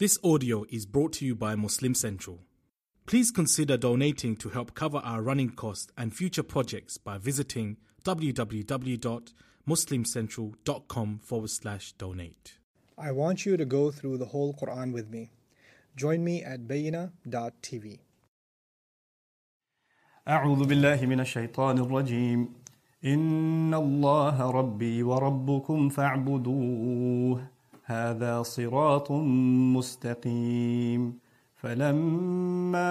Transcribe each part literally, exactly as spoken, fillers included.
This audio is brought to you by Muslim Central. Please consider donating to help cover our running costs and future projects by visiting www.muslimcentral.com forward slash donate. I want you to go through the whole Quran with me. Join me at bayina dot t v. أعوذ بالله من الشيطان الرجيم إن الله ربي وربكم فاعبدوه هذا صراط مستقيم فلما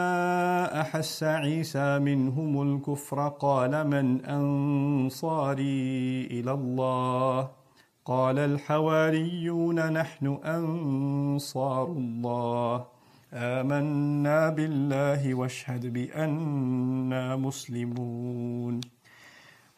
أحس عيسى منهم الكفر قال من أنصاري إلى الله قال الحواريون نحن أنصار الله آمنا بالله واشهد بأننا مسلمون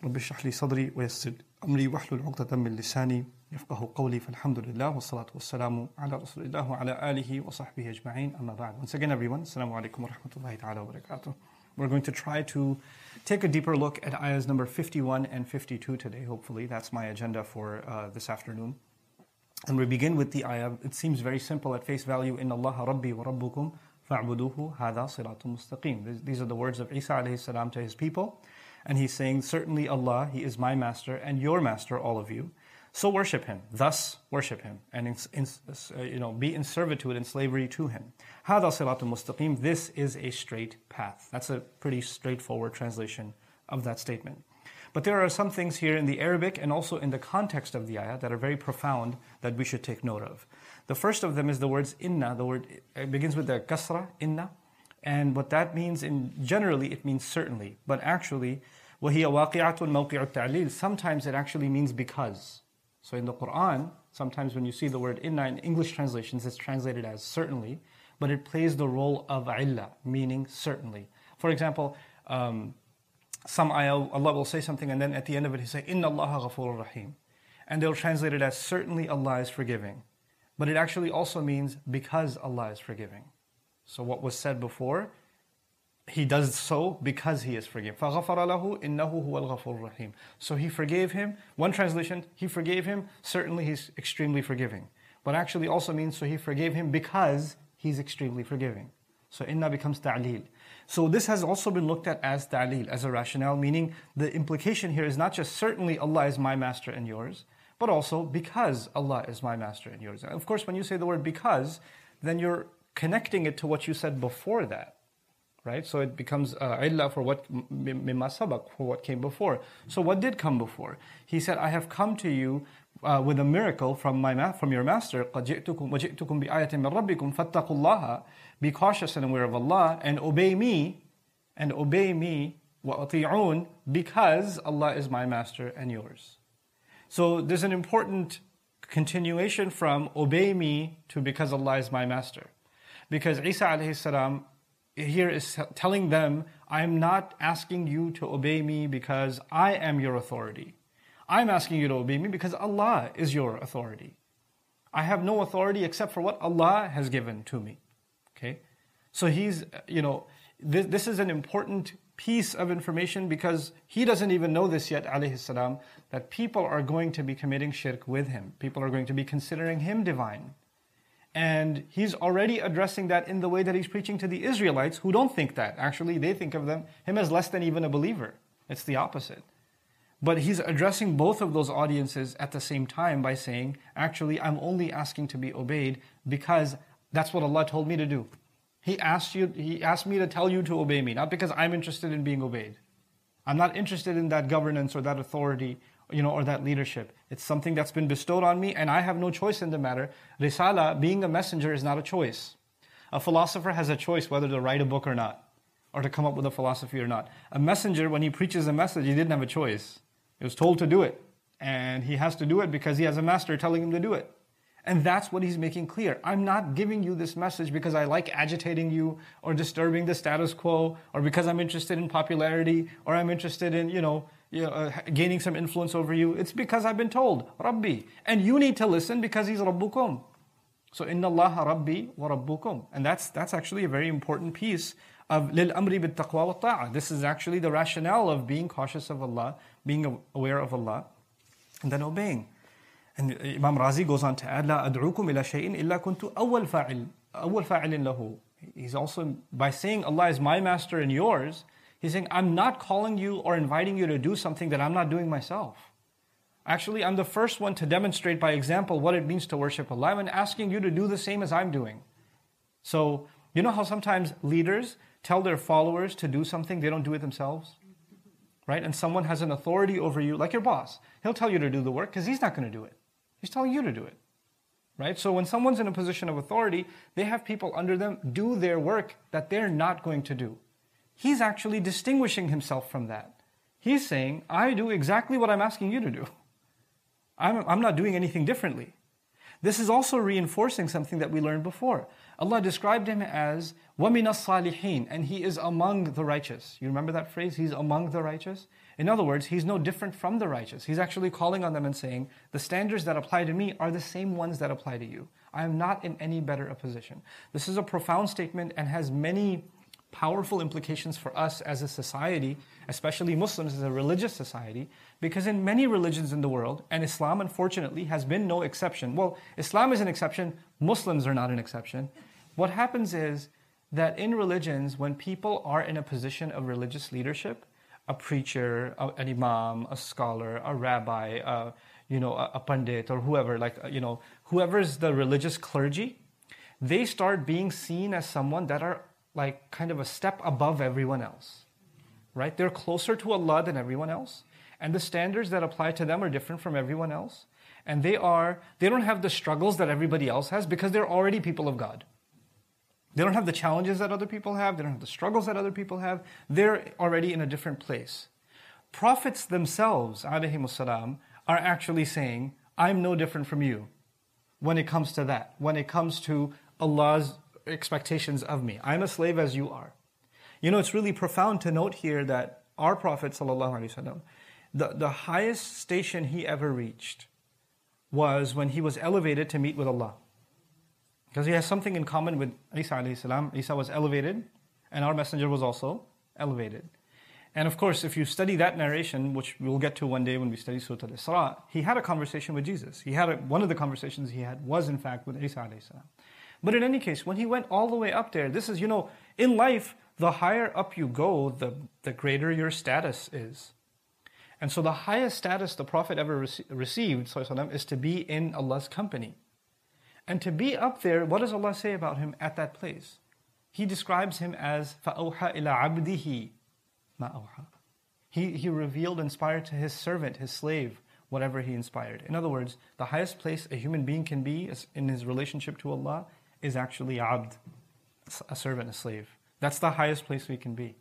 رب اشرح لي صدري ويسر أمري واحلل عقدة من لساني يفقه قولي فالحمد لله والصلاة والسلام على رسول الله وعلى آله وصحبه أجمعين أما بعد. Once again everyone, السلام عليكم ورحمة الله تعالى وبركاته. We're going to try to take a deeper look at ayahs number fifty-one and fifty-two today, hopefully. That's my agenda for uh, this afternoon. And we begin with the ayah. It seems very simple at face value. إِنَّ اللَّهَ رَبِّي وَرَبُّكُمْ فَاعْبُدُوهُ هَذَا صِرَاطٌ مُسْتَقِيمٌ. These are the words of Isa alayhi salam to his people. And he's saying, certainly Allah, He is my master and your master, all of you. So worship Him, thus worship Him, and in, in, uh, you know, be in servitude and slavery to Him. هَذَا صِرَاطٌ مُسْتَقِيمٌ. This is a straight path. That's a pretty straightforward translation of that statement. But there are some things here in the Arabic and also in the context of the ayah that are very profound that we should take note of. The first of them is the words inna. The word it begins with the kasra, inna. And what that means, in generally, it means certainly. But actually, وَهِيَ وَاقِعَةٌ مَوْقِعُ التَّعْلِيلِ. Sometimes it actually means because. So in the Quran, sometimes when you see the word inna in English translations, it's translated as certainly, but it plays the role of illa, meaning certainly. For example, um, some ayah, Allah will say something and then at the end of it, He say, إِنَّ اللَّهَ غَفُورٌ رَحِيمٌ. And they'll translate it as certainly Allah is forgiving. But it actually also means because Allah is forgiving. So what was said before, He does so because He is forgiven. فَغَفَرَ لَهُ إِنَّهُ هُوَ الْغَفُورُ الرَّحِيمُ. So He forgave him. One translation, He forgave him. Certainly He's extremely forgiving. But actually also means, so He forgave him because He's extremely forgiving. So inna becomes ta'leel. So this has also been looked at as ta'leel, as a rationale, meaning the implication here is not just certainly Allah is my master and yours, but also because Allah is my master and yours. And of course, when you say the word because, then you're connecting it to what you said before that, right? So it becomes uh, illa for what mimma sabaq, for what came before. So what did come before? He said, I have come to you uh, with a miracle from my ma- from your master. قَدْ جِئْتُكُمْ وَجِئْتُكُمْ بِآيَةٍ مِّن رَبِّكُمْ فَاتَّقُوا اللَّهَ. Be cautious and aware of Allah and obey me, and obey me وَأَطِيعُونَ, because Allah is my master and yours. So there's an important continuation from obey me to because Allah is my master. Because Isa alayhi salam here is telling them, I am not asking you to obey me because I am your authority. I'm asking you to obey me because Allah is your authority. I have no authority except for what Allah has given to me. Okay, so he's, you know, this, this is an important piece of information because he doesn't even know this yet, alayhi salam, that people are going to be committing shirk with him. People are going to be considering him divine. And he's already addressing that in the way that he's preaching to the Israelites, who don't think that. Actually, they think of them him as less than even a believer. It's the opposite. But he's addressing both of those audiences at the same time by saying, actually, I'm only asking to be obeyed because that's what Allah told me to do. He asked you, He asked me to tell you to obey me, not because I'm interested in being obeyed. I'm not interested in that governance or that authority, you know, or that leadership. It's something that's been bestowed on me and I have no choice in the matter. Risala, being a messenger, is not a choice. A philosopher has a choice whether to write a book or not, or to come up with a philosophy or not. A messenger, when he preaches a message, he didn't have a choice. He was told to do it. And he has to do it because he has a master telling him to do it. And that's what he's making clear. I'm not giving you this message because I like agitating you or disturbing the status quo, or because I'm interested in popularity, or I'm interested in, you know, You know, uh, gaining some influence over you. It's because I've been told, Rabbi. And you need to listen because He's Rabbukum. So, Inna Allaha Rabbi wa Rabbukum. And that's that's actually a very important piece of Lil Amri bit Taqwa wa Ta'ah. This is actually the rationale of being cautious of Allah, being aware of Allah, and then obeying. And Imam Razi goes on to add, La ad'ukum ila shay'in illa kuntu awwal fa'il. أول فاعل له. He's also, by saying Allah is my master and yours, he's saying, I'm not calling you or inviting you to do something that I'm not doing myself. Actually, I'm the first one to demonstrate by example what it means to worship Allah and asking you to do the same as I'm doing. So, you know how sometimes leaders tell their followers to do something, they don't do it themselves? Right? And someone has an authority over you, like your boss. He'll tell you to do the work because he's not going to do it. He's telling you to do it. Right? So when someone's in a position of authority, they have people under them do their work that they're not going to do. He's actually distinguishing himself from that. He's saying, I do exactly what I'm asking you to do. I'm, I'm not doing anything differently. This is also reinforcing something that we learned before. Allah described him as وَمِنَ الصَّالِحِينَ, and he is among the righteous. You remember that phrase? He's among the righteous. In other words, he's no different from the righteous. He's actually calling on them and saying, the standards that apply to me are the same ones that apply to you. I am not in any better a position. This is a profound statement and has many powerful implications for us as a society, especially Muslims as a religious society, because in many religions in the world, and Islam unfortunately has been no exception. Well, Islam is an exception, Muslims are not an exception. What happens is that in religions, when people are in a position of religious leadership, a preacher, an imam, a scholar, a rabbi, a, you know, a, a pandit, or whoever, like, you know, whoever's the religious clergy, they start being seen as someone that are like kind of a step above everyone else, right? They're closer to Allah than everyone else, and the standards that apply to them are different from everyone else, and they are, they don't have the struggles that everybody else has because they're already people of God. They don't have the challenges that other people have. They don't have the struggles that other people have. They're already in a different place. Prophets themselves, alayhimus salam, are actually saying, I'm no different from you when it comes to that, when it comes to Allah's expectations of me. I'm a slave as you are. You know, it's really profound to note here that our Prophet, sallallahu alaihi wasallam, the, the highest station he ever reached was when he was elevated to meet with Allah. Because he has something in common with Isa alayhi salam. Isa was elevated, and our messenger was also elevated. And of course, if you study that narration, which we'll get to one day when we study Surah Al-Isra, he had a conversation with Jesus. He had a, one of the conversations he had was in fact with Isa alayhi salam. But in any case, when he went all the way up there, this is, you know, in life, the higher up you go, the, the greater your status is. And so the highest status the Prophet ever rec- received, sallallahu alaihi wasallam, is to be in Allah's company. And to be up there, what does Allah say about him at that place? He describes him as فَأَوْحَى إِلَىٰ عَبْدِهِ مَا أَوْحَى. He, he revealed, inspired to his servant, his slave, whatever he inspired. In other words, the highest place a human being can be in his relationship to Allah is actually abd, a servant, a slave. That's the highest place we can be.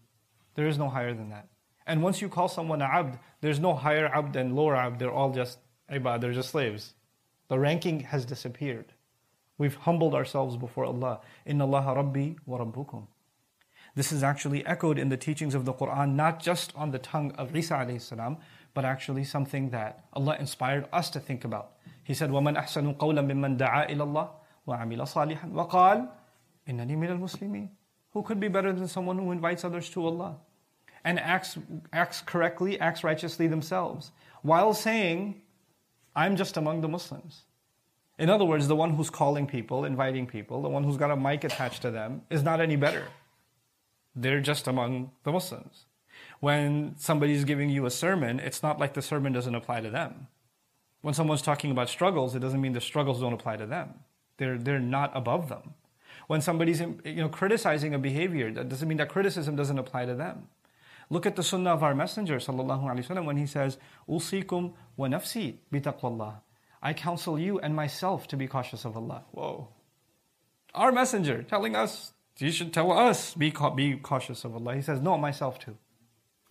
There is no higher than that. And once you call someone abd, there's no higher abd and lower abd. They're all just ibad, they're just slaves. The ranking has disappeared. We've humbled ourselves before Allah. Inna Allaha Rabbi wa Rabbukum. This is actually echoed in the teachings of the Quran, not just on the tongue of Isa alayhi salam, but actually something that Allah inspired us to think about. He said, وَمَنْ أَحْسَنُ قَوْلًا مِمَّنْ دَعَا إِلَى اللَّهِ وَعَمِلَ صَالِحًا وَقَالَ إِنَّنِي مِنَ الْمُسْلِمِينَ. Who could be better than someone who invites others to Allah and acts, acts correctly, acts righteously themselves, while saying, I'm just among the Muslims. In other words, the one who's calling people, inviting people, the one who's got a mic attached to them is not any better. They're just among the Muslims. When somebody's giving you a sermon, it's not like the sermon doesn't apply to them. When someone's talking about struggles, it doesn't mean the struggles don't apply to them. They're, they're not above them. When somebody's, you know, criticizing a behavior, that doesn't mean that criticism doesn't apply to them. Look at the sunnah of our messenger, sallallahu alaihi wasallam, when he says, "Usikum wa nafsi bi taqwallah." I counsel you and myself to be cautious of Allah. Whoa. Our messenger telling us, he should tell us, be, ca- be cautious of Allah. He says, no, myself too.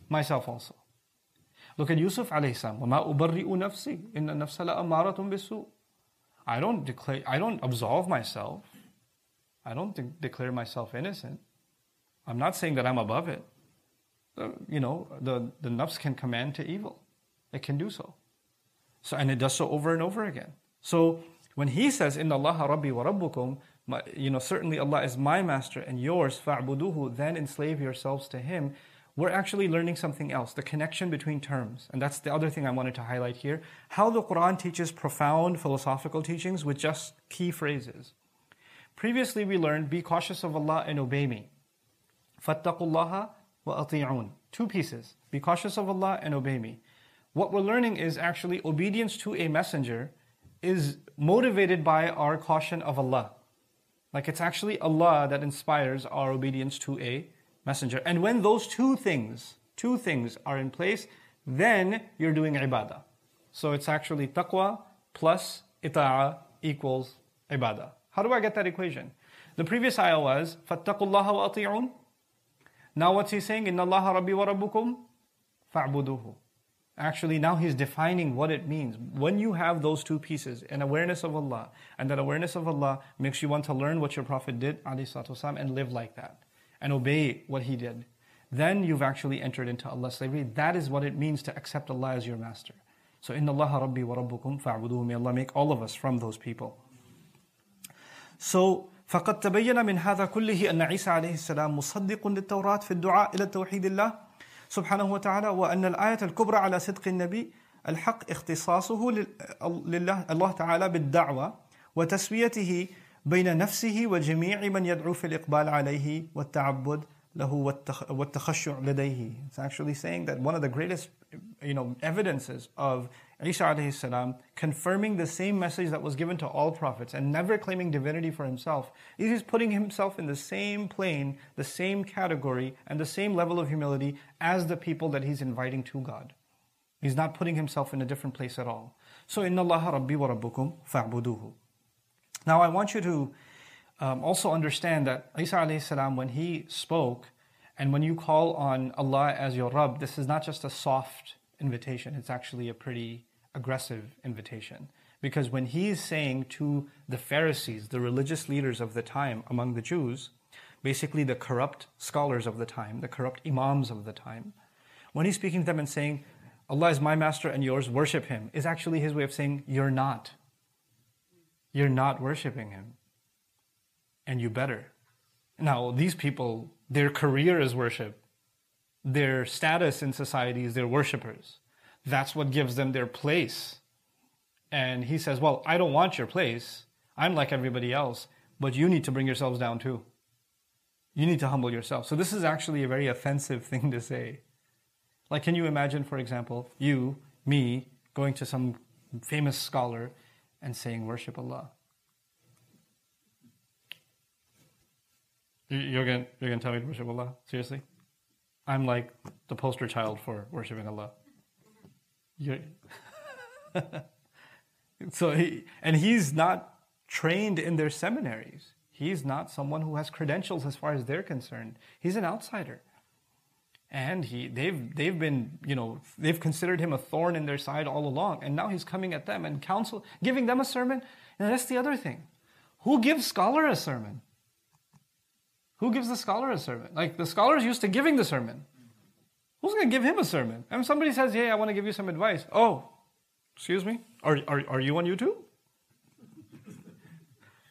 Myself also. Look at Yusuf alayhi salam. وَمَا أُبَرِّئُ نَفْسِي إِنَّ النَّفْسَ لَأَمَّارَةٌ بِالسُّوءِ. I don't declare, I don't absolve myself. I don't de- declare myself innocent. I'm not saying that I'm above it. The, you know, the, the nafs can command to evil. It can do so. So, and it does so over and over again. So when he says, Inna Allaha Rabbi wa Rabbukum, you know, certainly Allah is my master and yours, fa'buduhu, then enslave yourselves to him, we're actually learning something else, the connection between terms. And that's the other thing I wanted to highlight here, how the Quran teaches profound philosophical teachings with just key phrases. Previously we learned, be cautious of Allah and obey me. فَاتَّقُوا اللَّهَ وَأَطِيعُونَ. Two pieces, be cautious of Allah and obey me. What we're learning is actually obedience to a messenger is motivated by our caution of Allah. Like it's actually Allah that inspires our obedience to a messenger. And when those two things, two things are in place, then you're doing ibadah. So it's actually taqwa plus ita'ah equals ibadah. How do I get that equation? The previous ayah was, فَاتَّقُوا اللَّهَ وَأَطِيعُونَ. Now what's he saying? إِنَّ اللَّهَ رَبِّي وَرَبُّكُمْ فَاعْبُدُوهُ. Actually now he's defining what it means. When you have those two pieces, an awareness of Allah, and that awareness of Allah makes you want to learn what your Prophet did, alayhi salatu wasalam, and live like that, and obey what he did, then you've actually entered into Allah's slavery. That is what it means to accept Allah as your master. So, إِنَّ اللَّهَ رَبِّي وَرَبُّكُمْ فَاعْبُدُوهُ. May Allah make all of us from those people. So, فَقَدْ تَبَيَّنَ مِنْ هَذَا كُلِّهِ أَنَّ عِيسَى عَلَيْهِ السَّلَامُ مُصَدِّقٌ لِلتَّوْرَاةِ فِي الدُّعَاءِ إِلَى التَّوْحِيدِ اللَّهِ سبحانه وتعالى وأن الآية الكبرى على صدق النبي الحق اختصاصه لله الله تعالى بالدعوة وتسويته بين نفسه وجميع من يدعو في الإقبال عليه والتعبد له والتخشع لديه. It's actually saying that one of the greatest, you know, evidences of Isa alayhi salam confirming the same message that was given to all prophets and never claiming divinity for himself, is he's putting himself in the same plane, the same category, and the same level of humility as the people that he's inviting to God. He's not putting himself in a different place at all. So, إِنَّ اللَّهَ رَبِّي وَرَبُّكُمْ فَاعْبُدُوهُ. Now I want you to um, also understand that Isa alayhi salam, when he spoke, and when you call on Allah as your Rabb, this is not just a soft invitation, it's actually a pretty aggressive invitation. Because when he is saying to the Pharisees, the religious leaders of the time among the Jews, basically the corrupt scholars of the time, the corrupt imams of the time, when he's speaking to them and saying, Allah is my master and yours, worship him, is actually his way of saying, you're not. You're not worshiping him. And you better. Now, these people, their career is worship. Their status in society is their worshippers. That's what gives them their place. And he says, well, I don't want your place. I'm like everybody else, but you need to bring yourselves down too. You need to humble yourself. So this is actually a very offensive thing to say. Like, can you imagine, for example, you, me, going to some famous scholar and saying, worship Allah? You're going you're going to tell me to worship Allah? Seriously? I'm like the poster child for worshiping Allah. You're so he, and he's not trained in their seminaries. He's not someone who has credentials as far as they're concerned. He's an outsider. And he they've they've been, you know, they've considered him a thorn in their side all along, and now he's coming at them and counsel, giving them a sermon. And that's the other thing. Who gives scholar a sermon? Who gives the scholar a sermon? Like, the scholar is used to giving the sermon. Who's going to give him a sermon? And somebody says, hey, I want to give you some advice. Oh, excuse me? Are, are, are you on YouTube?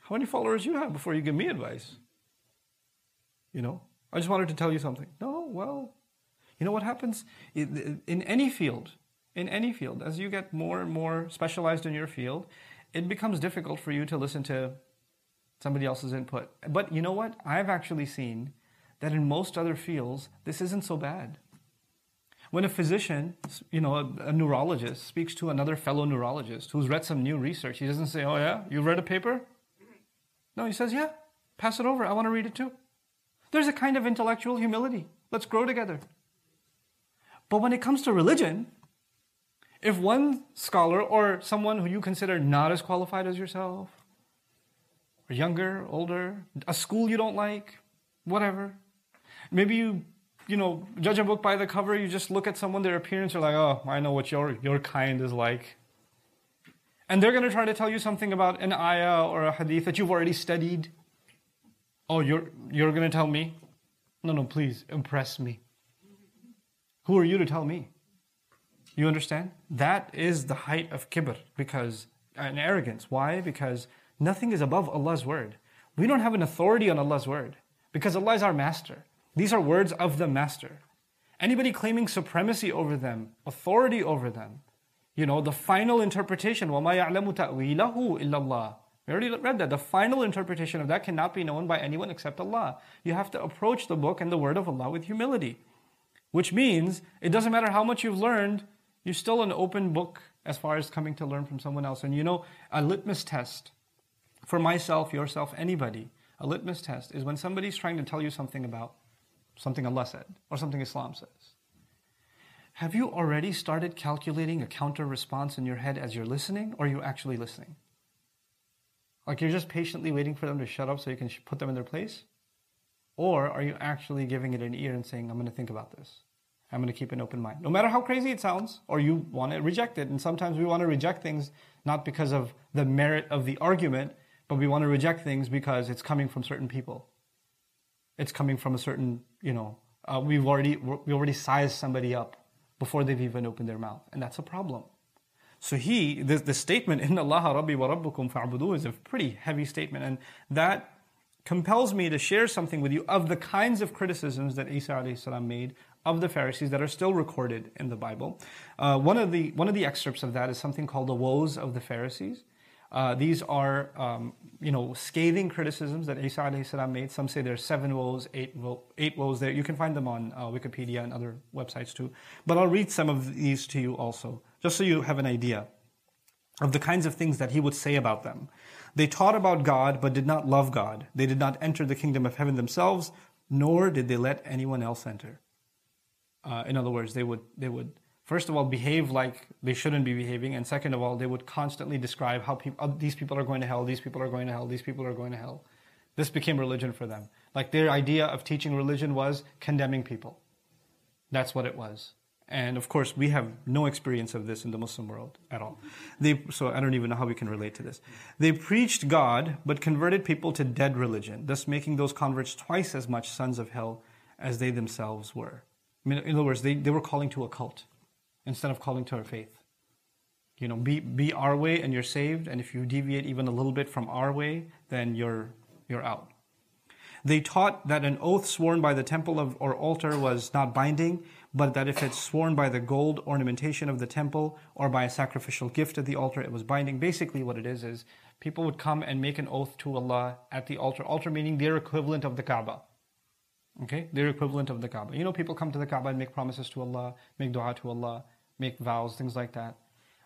How many followers you have before you give me advice? You know, I just wanted to tell you something. No, well, you know what happens? In, in any field, in any field, as you get more and more specialized in your field, it becomes difficult for you to listen to somebody else's input. But you know what? I've actually seen that in most other fields, this isn't so bad. When a physician, you know, a, a neurologist speaks to another fellow neurologist who's read some new research, he doesn't say, oh yeah, you read a paper? No, he says, yeah, pass it over. I want to read it too. There's a kind of intellectual humility. Let's grow together. But when it comes to religion, if one scholar or someone who you consider not as qualified as yourself, or younger, older, a school you don't like, whatever. Maybe you, you know, judge a book by the cover, you just look at someone, their appearance, you're like, oh, I know what your, your kind is like. And they're going to try to tell you something about an ayah or a hadith that you've already studied. Oh, you're, you're going to tell me? No, no, please, impress me. Who are you to tell me? You understand? That is the height of kibr, because, and arrogance. Why? Because nothing is above Allah's word. We don't have an authority on Allah's word because Allah is our master. These are words of the master. Anybody claiming supremacy over them, authority over them, you know, the final interpretation, وَمَا يَعْلَمُ تَأْوِيلَهُ إِلَّا اللَّهُ. We already read that. The final interpretation of that cannot be known by anyone except Allah. You have to approach the book and the word of Allah with humility. Which means, it doesn't matter how much you've learned, you're still an open book as far as coming to learn from someone else. And you know, a litmus test for myself, yourself, anybody, a litmus test is when somebody's trying to tell you something about something Allah said or something Islam says. Have you already started calculating a counter response in your head as you're listening, or are you actually listening? Like you're just patiently waiting for them to shut up so you can put them in their place? Or are you actually giving it an ear and saying, I'm going to think about this. I'm going to keep an open mind. No matter how crazy it sounds, or you want to reject it. And sometimes we want to reject things not because of the merit of the argument, but we want to reject things because it's coming from certain people. It's coming from a certain, you know, uh, we've already, we already sized somebody up before they've even opened their mouth. And that's a problem. So he, this, this statement, Inna Allaha Rabbi wa Rabbukum fa'buduhu, is a pretty heavy statement. And that compels me to share something with you of the kinds of criticisms that Isa alayhi salam made of the Pharisees that are still recorded in the Bible. Uh, one of the one of the excerpts of that is something called the Woes of the Pharisees. Uh, these are um, you know scathing criticisms that Isa alayhi salam made. Some say there's seven woes, eight wo eight woes. There you can find them on uh, Wikipedia and other websites too. But I'll read some of these to you also, just so you have an idea of the kinds of things that he would say about them. They taught about God, but did not love God. They did not enter the kingdom of heaven themselves, nor did they let anyone else enter. Uh, in other words, they would, they would, first of all, behave like they shouldn't be behaving, and second of all, they would constantly describe how people, oh, these people are going to hell, these people are going to hell, these people are going to hell. This became religion for them. Like their idea of teaching religion was condemning people. That's what it was. And of course, we have no experience of this in the Muslim world at all. They, so I don't even know how we can relate to this. They preached God, but converted people to dead religion, thus making those converts twice as much sons of hell as they themselves were. I mean, in other words, they, they were calling to a cult instead of calling to our faith. You know, be, be our way and you're saved, and if you deviate even a little bit from our way, then you're, you're out. They taught that an oath sworn by the temple of, or altar was not binding, but that if it's sworn by the gold ornamentation of the temple or by a sacrificial gift at the altar, it was binding. Basically what it is, is people would come and make an oath to Allah at the altar. Altar meaning their equivalent of the Kaaba. Okay? Their equivalent of the Kaaba. You know, people come to the Kaaba and make promises to Allah, make dua to Allah, make vows, things like that.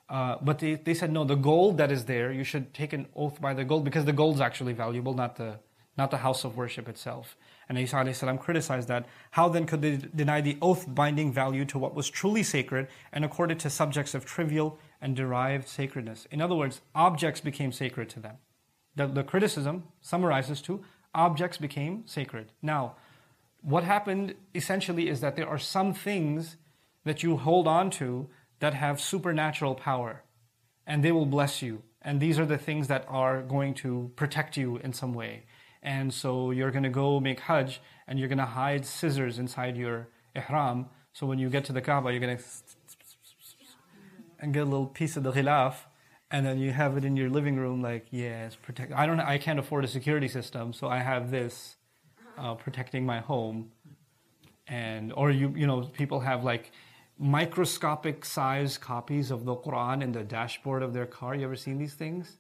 Uh, but they, they said, no, the gold that is there, you should take an oath by the gold, because the gold is actually valuable, not the, not the house of worship itself. And Isa alayhi salam criticized that. How then could they deny the oath-binding value to what was truly sacred and accorded to subjects of trivial and derived sacredness? In other words, objects became sacred to them. The, the criticism summarizes to, objects became sacred. Now, what happened essentially is that there are some things that you hold on to that have supernatural power, and they will bless you. And these are the things that are going to protect you in some way. And so you're going to go make Hajj, and you're going to hide scissors inside your ihram. So when you get to the Kaaba, you're going to and get a little piece of the khilaf, and then you have it in your living room. Like, yeah, it's protect. I don't. I can't afford a security system, so I have this uh, protecting my home. And or you, you know, people have like microscopic size copies of the Quran in the dashboard of their car. You ever seen these things?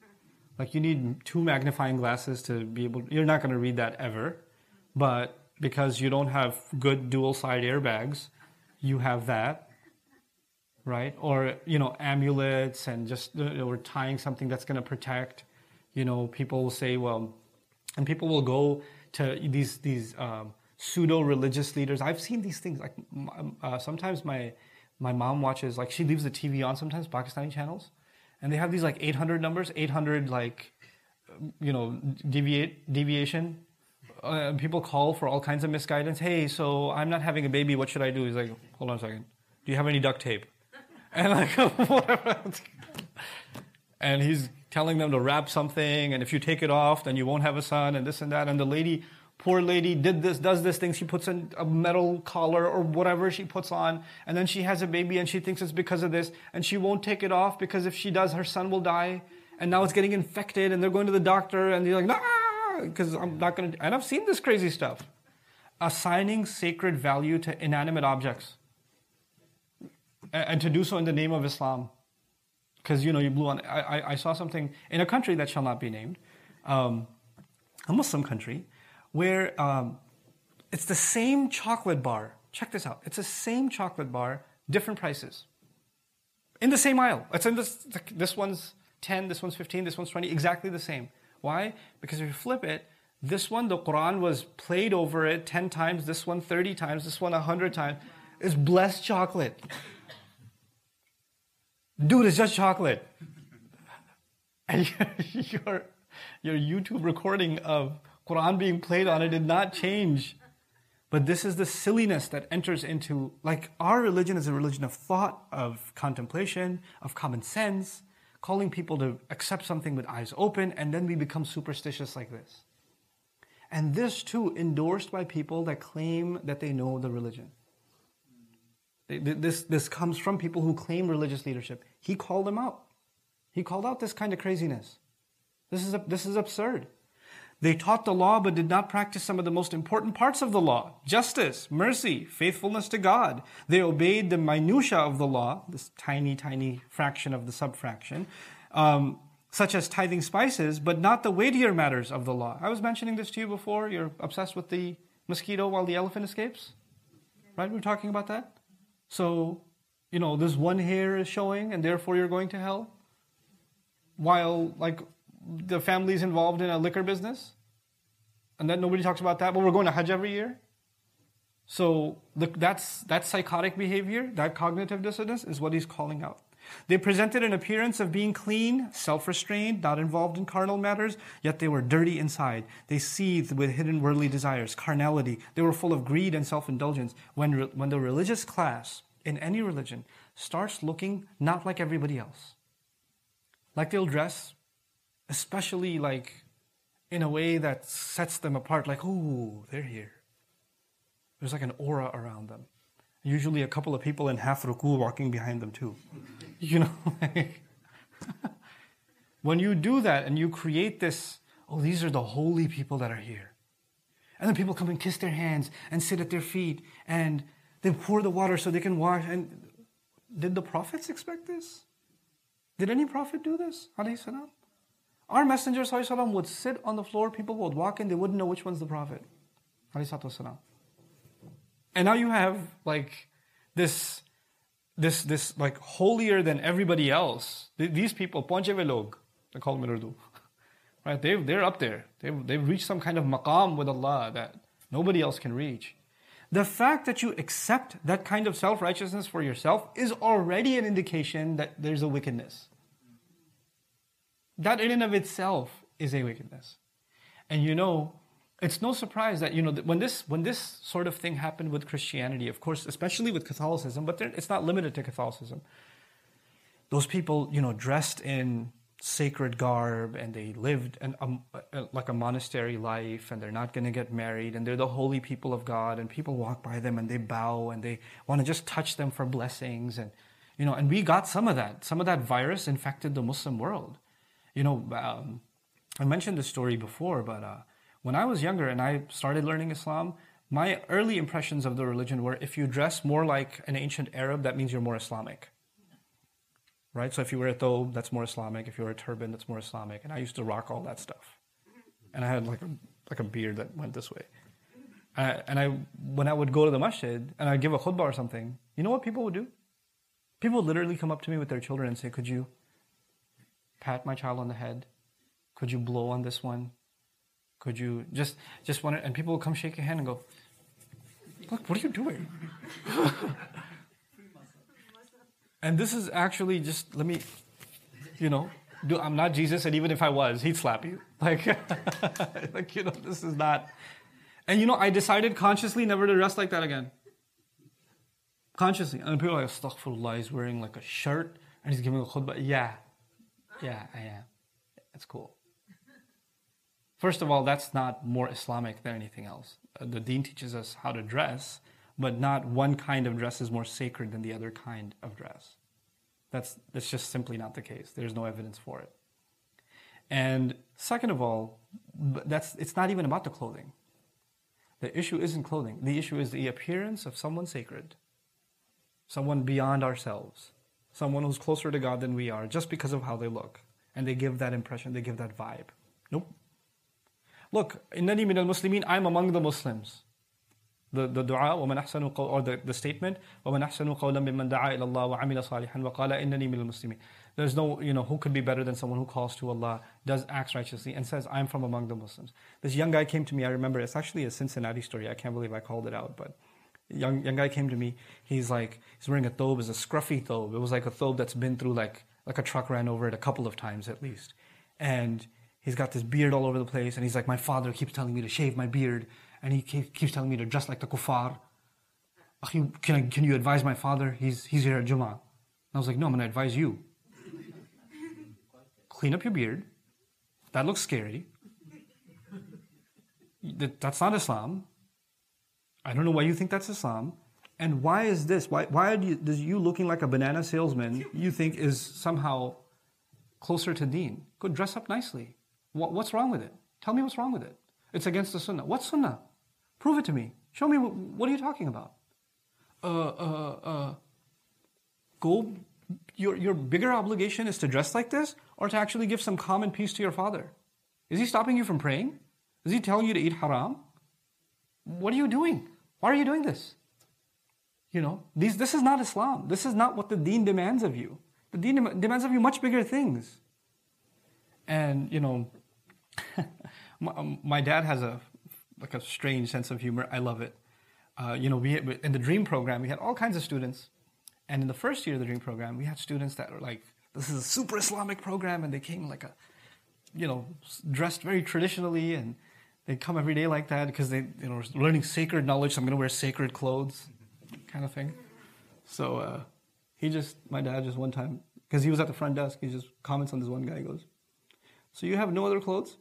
Like you need two magnifying glasses to be able to, you're not going to read that ever. But because you don't have good dual side airbags, you have that, right? Or, you know, amulets and just, you know, we're tying something that's going to protect, you know, people will say, well, and people will go to these, these um, pseudo-religious leaders. I've seen these things. Like uh, sometimes my, my mom watches, like she leaves the T V on sometimes, Pakistani channels. And they have these like eight hundred numbers, eight hundred like, you know, deviate, deviation. Uh, people call for all kinds of misguidance. Hey, so I'm not having a baby. What should I do? He's like, hold on a second. Do you have any duct tape? And like, whatever. And he's telling them to wrap something. And if you take it off, then you won't have a son and this and that. And the lady, poor lady, did this, does this thing. She puts in a metal collar or whatever she puts on, and then she has a baby and she thinks it's because of this, and she won't take it off because if she does, her son will die. And now it's getting infected, and they're going to the doctor, and they're like, nah, because I'm not going to. And I've seen this crazy stuff. Assigning sacred value to inanimate objects. And to do so in the name of Islam. Because, you know, you blew on. I, I saw something in a country that shall not be named, um, a Muslim country, where um, it's the same chocolate bar. Check this out. It's the same chocolate bar, different prices. In the same aisle. It's in this, this one's ten, this one's fifteen, this one's twenty, exactly the same. Why? Because if you flip it, this one, the Quran was played over it ten times, this one thirty times, this one one hundred times. It's blessed chocolate. Dude, it's just chocolate. And your, your YouTube recording of Quran being played on it did not change. But this is the silliness that enters into, like, our religion is a religion of thought, of contemplation, of common sense, calling people to accept something with eyes open, and then we become superstitious like this. And this too, endorsed by people that claim that they know the religion. This, this comes from people who claim religious leadership. He called them out. He called out this kind of craziness. This is, this is absurd. They taught the law but did not practice some of the most important parts of the law. Justice, mercy, faithfulness to God. They obeyed the minutiae of the law, this tiny, tiny fraction of the subfraction, um, such as tithing spices, but not the weightier matters of the law. I was mentioning this to you before. You're obsessed with the mosquito while the elephant escapes. Right? We were talking about that. So, you know, this one hair is showing and therefore you're going to hell. While, like, the family's involved in a liquor business, and then nobody talks about that, but we're going to Hajj every year. So the, that's, that's psychotic behavior, that cognitive dissonance is what he's calling out. They presented an appearance of being clean, self-restrained, not involved in carnal matters, yet they were dirty inside. They seethed with hidden worldly desires, carnality. They were full of greed and self-indulgence. When, re, when the religious class in any religion starts looking not like everybody else, like they'll dress, especially like in a way that sets them apart, like, ooh, they're here. There's like an aura around them. Usually a couple of people in half ruku walking behind them too. You know, like, when you do that and you create this, oh, these are the holy people that are here. And then people come and kiss their hands and sit at their feet and they pour the water so they can wash. And did the prophets expect this? Did any prophet do this? Alayhi salam? Our messenger Sallallahu Alaihi Wasallam would sit on the floor, people would walk in, they wouldn't know which one's the prophet. And now you have like this, this, this like holier than everybody else. These people, Poncheve log, they call them in Urdu. Right? They've, they're up there. They've, they've reached some kind of maqam with Allah that nobody else can reach. The fact that you accept that kind of self-righteousness for yourself is already an indication that there's a wickedness. That in and of itself is a wickedness. And you know, it's no surprise that, you know, when this when this sort of thing happened with Christianity, of course, especially with Catholicism, but it's not limited to Catholicism. Those people, you know, dressed in sacred garb and they lived an, um, like a monastery life and they're not going to get married and they're the holy people of God and people walk by them and they bow and they want to just touch them for blessings. And, you know, and we got some of that. Some of that virus infected the Muslim world. You know, um, I mentioned this story before, but uh, when I was younger and I started learning Islam, my early impressions of the religion were if you dress more like an ancient Arab, that means you're more Islamic. Right? So if you wear a thobe, that's more Islamic. If you wear a turban, that's more Islamic. And I used to rock all that stuff. And I had like a, like a beard that went this way. Uh, and I, when I would go to the masjid and I'd give a khutbah or something, you know what people would do? People would literally come up to me with their children and say, could you pat my child on the head? Could you blow on this one? Could you just just want to? And people will come shake your hand and go, look, what are you doing? And this is actually just, let me, you know, do, I'm not Jesus, and even if I was, he'd slap you. Like, like, you know, this is not. And you know, I decided consciously never to dress like that again. Consciously. And people are like, astaghfirullah, he's wearing like a shirt and he's giving a khutbah. Yeah. Yeah, I am. It's cool. First of all, that's not more Islamic than anything else. The deen teaches us how to dress, but not one kind of dress is more sacred than the other kind of dress. That's, that's just simply not the case. There's no evidence for it. And second of all, that's, it's not even about the clothing. The issue isn't clothing. The issue is the appearance of someone sacred, someone beyond ourselves. Someone who's closer to God than we are just because of how they look. And they give that impression, they give that vibe. Nope, Look, innani min al-Muslimin, I'm among the Muslims. The the dua, wa man ahsanu qaw, or the the statement, wa man ahsanu qawlan mimman da'a ila Allah wa amila salihan wa qala innani min al-Muslimin. There's no, you know, who could be better than someone who calls to Allah, does acts righteously, and says, I'm from among the Muslims. This young guy came to me, I remember, it's actually a Cincinnati story, I can't believe I called it out, but young young guy came to me, he's like, he's wearing a thobe, it's a scruffy thobe, it was like a thobe that's been through like, like a truck ran over it a couple of times at least. And he's got this beard all over the place, and he's like, my father keeps telling me to shave my beard, and he keeps telling me to dress like the kuffar. Can, I, can you advise my father? He's, he's here at Jummah. And I was like, no, I'm going to advise you. Clean up your beard. That looks scary. That, that's not Islam. I don't know why you think that's Islam. And why is this? Why, why do you, does you looking like a banana salesman you think is somehow closer to deen? Go dress up nicely. What, what's wrong with it? Tell me what's wrong with it. It's against the sunnah. What sunnah? Prove it to me. Show me. What, what are you talking about? Uh, uh, uh. Go. Your your bigger obligation is to dress like this, or to actually give some common peace to your father. Is he stopping you from praying? Is he telling you to eat haram? What are you doing? Why are you doing this? You know, these this is not Islam. This is not what the deen demands of you. The deen dem- demands of you much bigger things. And you know. My, um, my dad has a like a strange sense of humor. I love it. Uh, you know, we in the Dream program we had all kinds of students, and in the first year of the Dream program we had students that were like, "This is a super Islamic program," and they came like a, you know, dressed very traditionally, and they come every day like that because they you know were learning sacred knowledge. So I'm going to wear sacred clothes, kind of thing. So uh, he just my dad just one time because he was at the front desk, he just comments on this one guy. He goes, "So you have no other clothes?"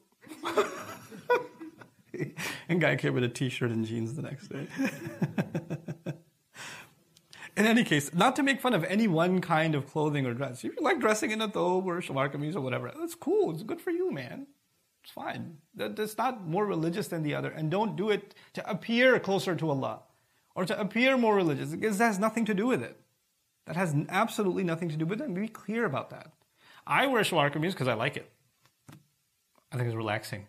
And guy came with a t-shirt and jeans the next day. In any case, not to make fun of any one kind of clothing or dress. If you like dressing in a thobe or shalwar kameez or whatever, that's cool. It's good for you, man. It's fine. That's not more religious than the other. And don't do it to appear closer to Allah or to appear more religious, because that has nothing to do with it. That has absolutely nothing to do with it. And be clear about that. I wear shalwar kameez because I like it. I think it's relaxing.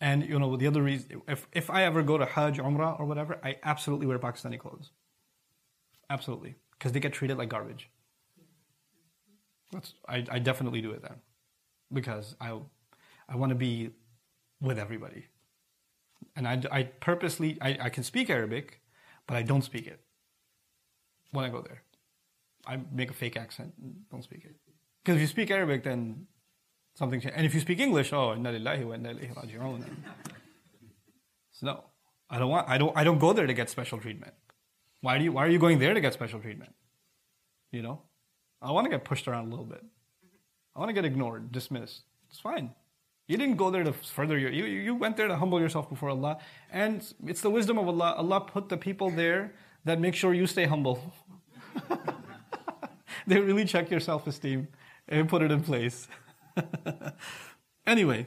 And, you know, the other reason, if, if I ever go to Hajj, Umrah, or whatever, I absolutely wear Pakistani clothes. Absolutely. Because they get treated like garbage. That's, I, I definitely do it then. Because I, I want to be with everybody. And I, I purposely, I, I can speak Arabic, but I don't speak it when I go there. I make a fake accent and don't speak it. Because if you speak Arabic, then... something changed. And if you speak English, oh, inna lillahi wa inna ilayhi raji'un. So no, I don't want. I don't. I don't go there to get special treatment. Why do you? Why are you going there to get special treatment? You know, I want to get pushed around a little bit. I want to get ignored, dismissed. It's fine. You didn't go there to further your. You you went there to humble yourself before Allah, and it's the wisdom of Allah. Allah put the people there that make sure you stay humble. They really check your self-esteem and put it in place. Anyway,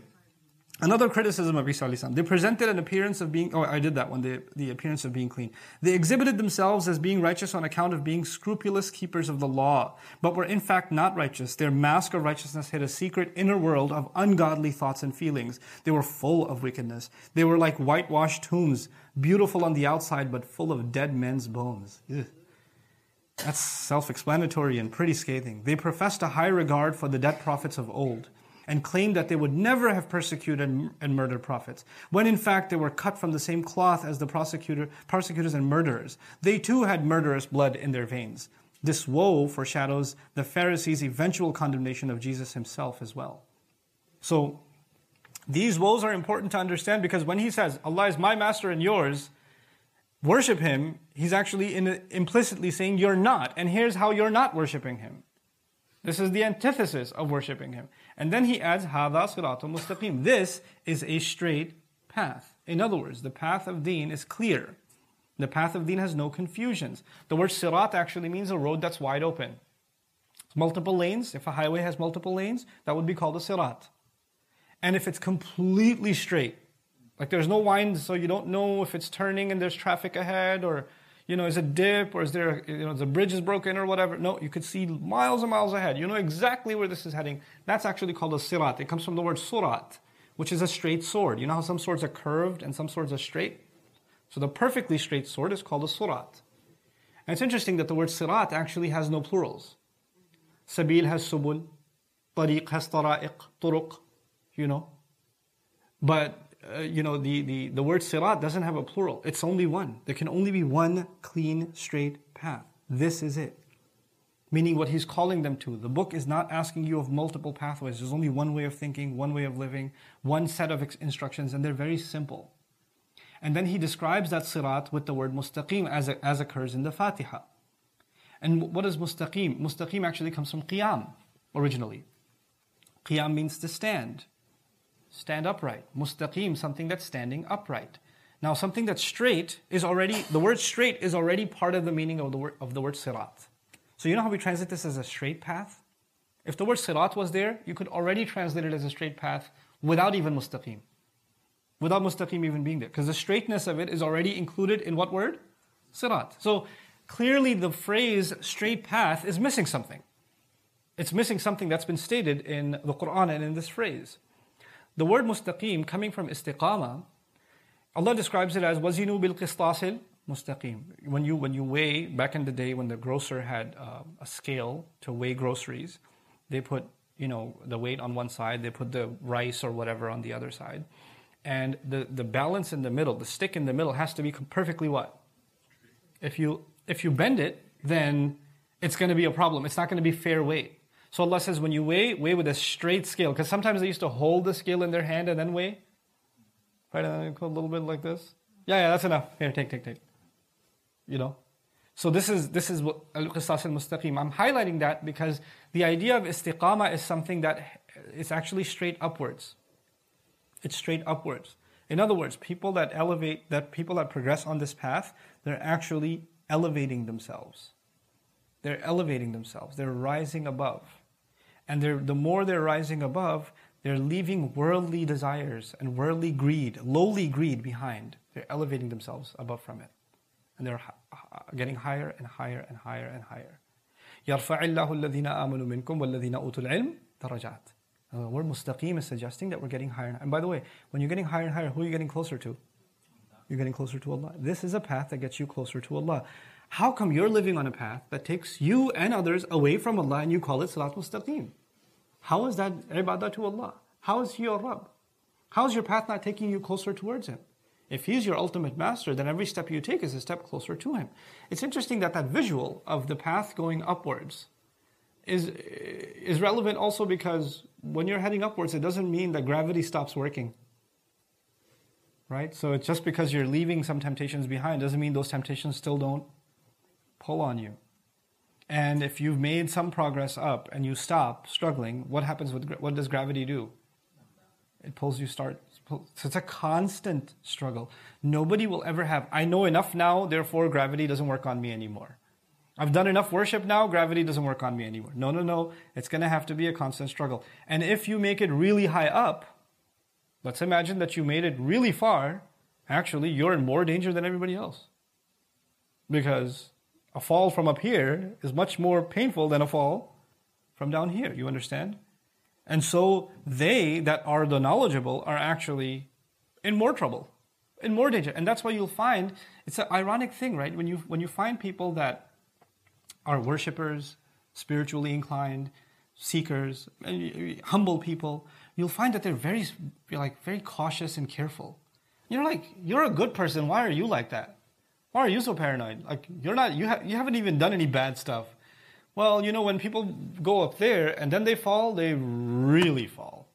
another criticism of Isa alayhi salam. They presented an appearance of being, oh I did that one, the, the appearance of being clean. They exhibited themselves as being righteous on account of being scrupulous keepers of the law, but were in fact not righteous. Their mask of righteousness hid a secret inner world of ungodly thoughts and feelings. They were full of wickedness. They were like whitewashed tombs, beautiful on the outside but full of dead men's bones. Ugh. That's self-explanatory and pretty scathing. They professed a high regard for the dead prophets of old and claimed that they would never have persecuted and murdered prophets, when in fact they were cut from the same cloth as the prosecutor, prosecutors and murderers. They too had murderous blood in their veins. This woe foreshadows the Pharisees' eventual condemnation of Jesus himself as well. So, these woes are important to understand, because when he says, Allah is my master and yours, worship him, he's actually in a, implicitly saying you're not, and here's how you're not worshiping him. This is the antithesis of worshiping him. And then he adds, هَذَا صِرَاطٌ مُسْتَقِيمٌ. This is a straight path. In other words, the path of deen is clear. The path of deen has no confusions. The word sirat actually means a road that's wide open. It's multiple lanes. If a highway has multiple lanes, that would be called a sirat. And if it's completely straight, like there's no wind, so you don't know if it's turning and there's traffic ahead, or, you know, is it dip, or is there, you know, the bridge is broken or whatever. No, you could see miles and miles ahead. You know exactly where this is heading. That's actually called a sirat. It comes from the word surat, which is a straight sword. You know how some swords are curved and some swords are straight? So the perfectly straight sword is called a sirat. And it's interesting that the word sirat actually has no plurals. Sabil has subul, tariq has tara'iq, turuq, you know. But, uh, you know, the, the, the word sirat doesn't have a plural. It's only one. There can only be one clean, straight path. This is it. Meaning what he's calling them to. The book is not asking you of multiple pathways. There's only one way of thinking, one way of living, one set of instructions, and they're very simple. And then he describes that sirat with the word mustaqim as, a, as occurs in the Fatiha. And what is mustaqim? Mustaqim actually comes from qiyam originally. Qiyam means to stand. Stand upright. Mustaqim, something that's standing upright. Now something that's straight is already, the word straight is already part of the meaning of the word, of the word sirat. So you know how we translate this as a straight path? If the word sirat was there, you could already translate it as a straight path without even mustaqim. Without mustaqim even being there. Because the straightness of it is already included in what word? Sirat. So clearly the phrase straight path is missing something. It's missing something that's been stated in the Quran and in this phrase. The word mustaqim coming from istiqama, Allah describes it as wazinu bil qistasil mustaqim. When you, when you weigh, back in the day when the grocer had uh, a scale to weigh groceries, they put, you know, the weight on one side, they put the rice or whatever on the other side. And the, the balance in the middle, the stick in the middle has to be perfectly what? If you, if you bend it, then it's going to be a problem. It's not going to be fair weight. So Allah says when you weigh, weigh with a straight scale. Because sometimes they used to hold the scale in their hand and then weigh. Right? And then a little bit like this. Yeah, yeah, that's enough. Here, take, take, take. You know? So this is, this is what Al-Qisas al-Mustaqim. I'm highlighting that because the idea of istiqama is something that is actually straight upwards. It's straight upwards. In other words, people that elevate, that people that progress on this path, they're actually elevating themselves. They're elevating themselves. They're rising above. And they're, the more they're rising above, they're leaving worldly desires and worldly greed, lowly greed behind. They're elevating themselves above from it. And they're getting higher and higher and higher and higher. يَرْفَعِ اللَّهُ الَّذِينَ آمَنُوا مِنْكُمْ وَالَّذِينَ أُوتُوا الْعِلْمَ دَرَجَاتٍ. And the word mustaqim is suggesting that we're getting higher and higher. And by the way, when you're getting higher and higher, who are you getting closer to? You're getting closer to Allah. This is a path that gets you closer to Allah. How come you're living on a path that takes you and others away from Allah and you call it Salat Mustaqim? How is that ibadah to Allah? How is He your Rabb? How is your path not taking you closer towards Him? If He's your ultimate master, then every step you take is a step closer to Him. It's interesting that that visual of the path going upwards is is relevant also because when you're heading upwards, it doesn't mean that gravity stops working. Right? So it's just because you're leaving some temptations behind doesn't mean those temptations still don't pull on you. And if you've made some progress up and you stop struggling, what happens with, what does gravity do? It pulls you start. So it's a constant struggle. Nobody will ever have, I know enough now, therefore gravity doesn't work on me anymore. I've done enough worship now, gravity doesn't work on me anymore. No, no, no. It's going to have to be a constant struggle. And if you make it really high up, let's imagine that you made it really far, actually you're in more danger than everybody else. Because a fall from up here is much more painful than a fall from down here. You understand? And so they that are the knowledgeable are actually in more trouble, in more danger. And that's why you'll find, it's an ironic thing, right? When you, when you find people that are worshippers, spiritually inclined, seekers, humble people, you'll find that they're very, like, very cautious and careful. You're like, you're a good person. Why are you like that? Why are you so paranoid? Like, you're not, you, ha- you haven't even done any bad stuff. Well, you know, when people go up there and then they fall, they really fall.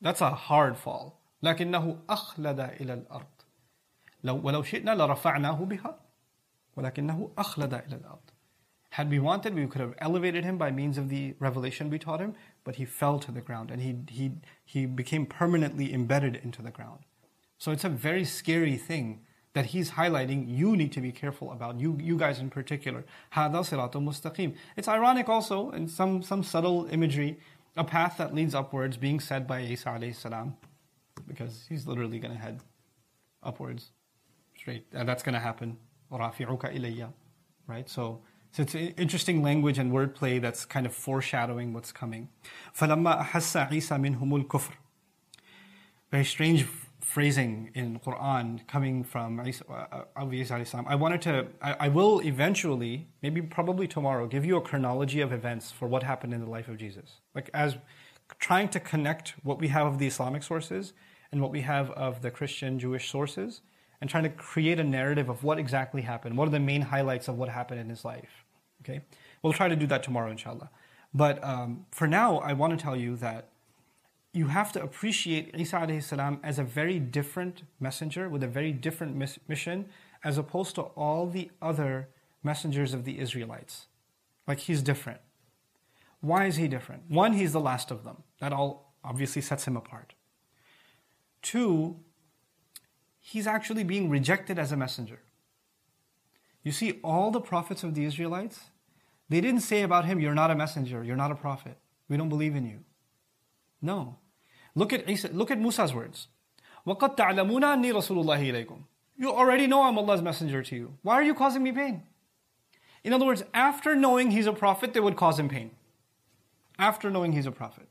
That's a hard fall. لَكِنَّهُ أَخْلَدَ إِلَى الْأَرْضِ وَلَوْ شِئْنَا لَرَفَعْنَاهُ بِهَا وَلَكِنَّهُ أَخْلَدَ إِلَى الْأَرْضِ. Had we wanted, we could have elevated him by means of the revelation we taught him, but he fell to the ground and he he he became permanently embedded into the ground. So it's a very scary thing that he's highlighting you need to be careful about, you you guys in particular. Hada siratul mustaqim. It's ironic also, in some, some subtle imagery, a path that leads upwards being said by Isa alayhi salam, because he's literally going to head upwards, straight. And that's going to happen. Rafi'uka ilayya. Right? So... So it's interesting language and wordplay that's kind of foreshadowing what's coming. فَلَمَّا أَحَسَّ عِيسَى مِنْهُمُ الْكُفْرِ very strange phrasing in Quran coming from Isa, uh, Abu Isa alayhi salam. I wanted to, I, I will eventually, maybe probably tomorrow, give you a chronology of events for what happened in the life of Jesus. Like as trying to connect what we have of the Islamic sources and what we have of the Christian, Jewish sources, and trying to create a narrative of what exactly happened. What are the main highlights of what happened in his life? Okay, we'll try to do that tomorrow, inshallah. But um, for now, I want to tell you that you have to appreciate Isa alayhi salam as a very different messenger with a very different mis mission as opposed to all the other messengers of the Israelites. Like, he's different. Why is he different? One, he's the last of them. That all obviously sets him apart. Two, he's actually being rejected as a messenger. You see, all the prophets of the Israelites, they didn't say about him, you're not a messenger, you're not a prophet, we don't believe in you. No. Look at Isa, look at Musa's words. وَقَدْ تَعْلَمُونَ أَنِّي رَسُولُ اللَّهِ إِلَيْكُمْ. You already know I'm Allah's messenger to you. Why are you causing me pain? In other words, after knowing he's a prophet, they would cause him pain. After knowing he's a prophet.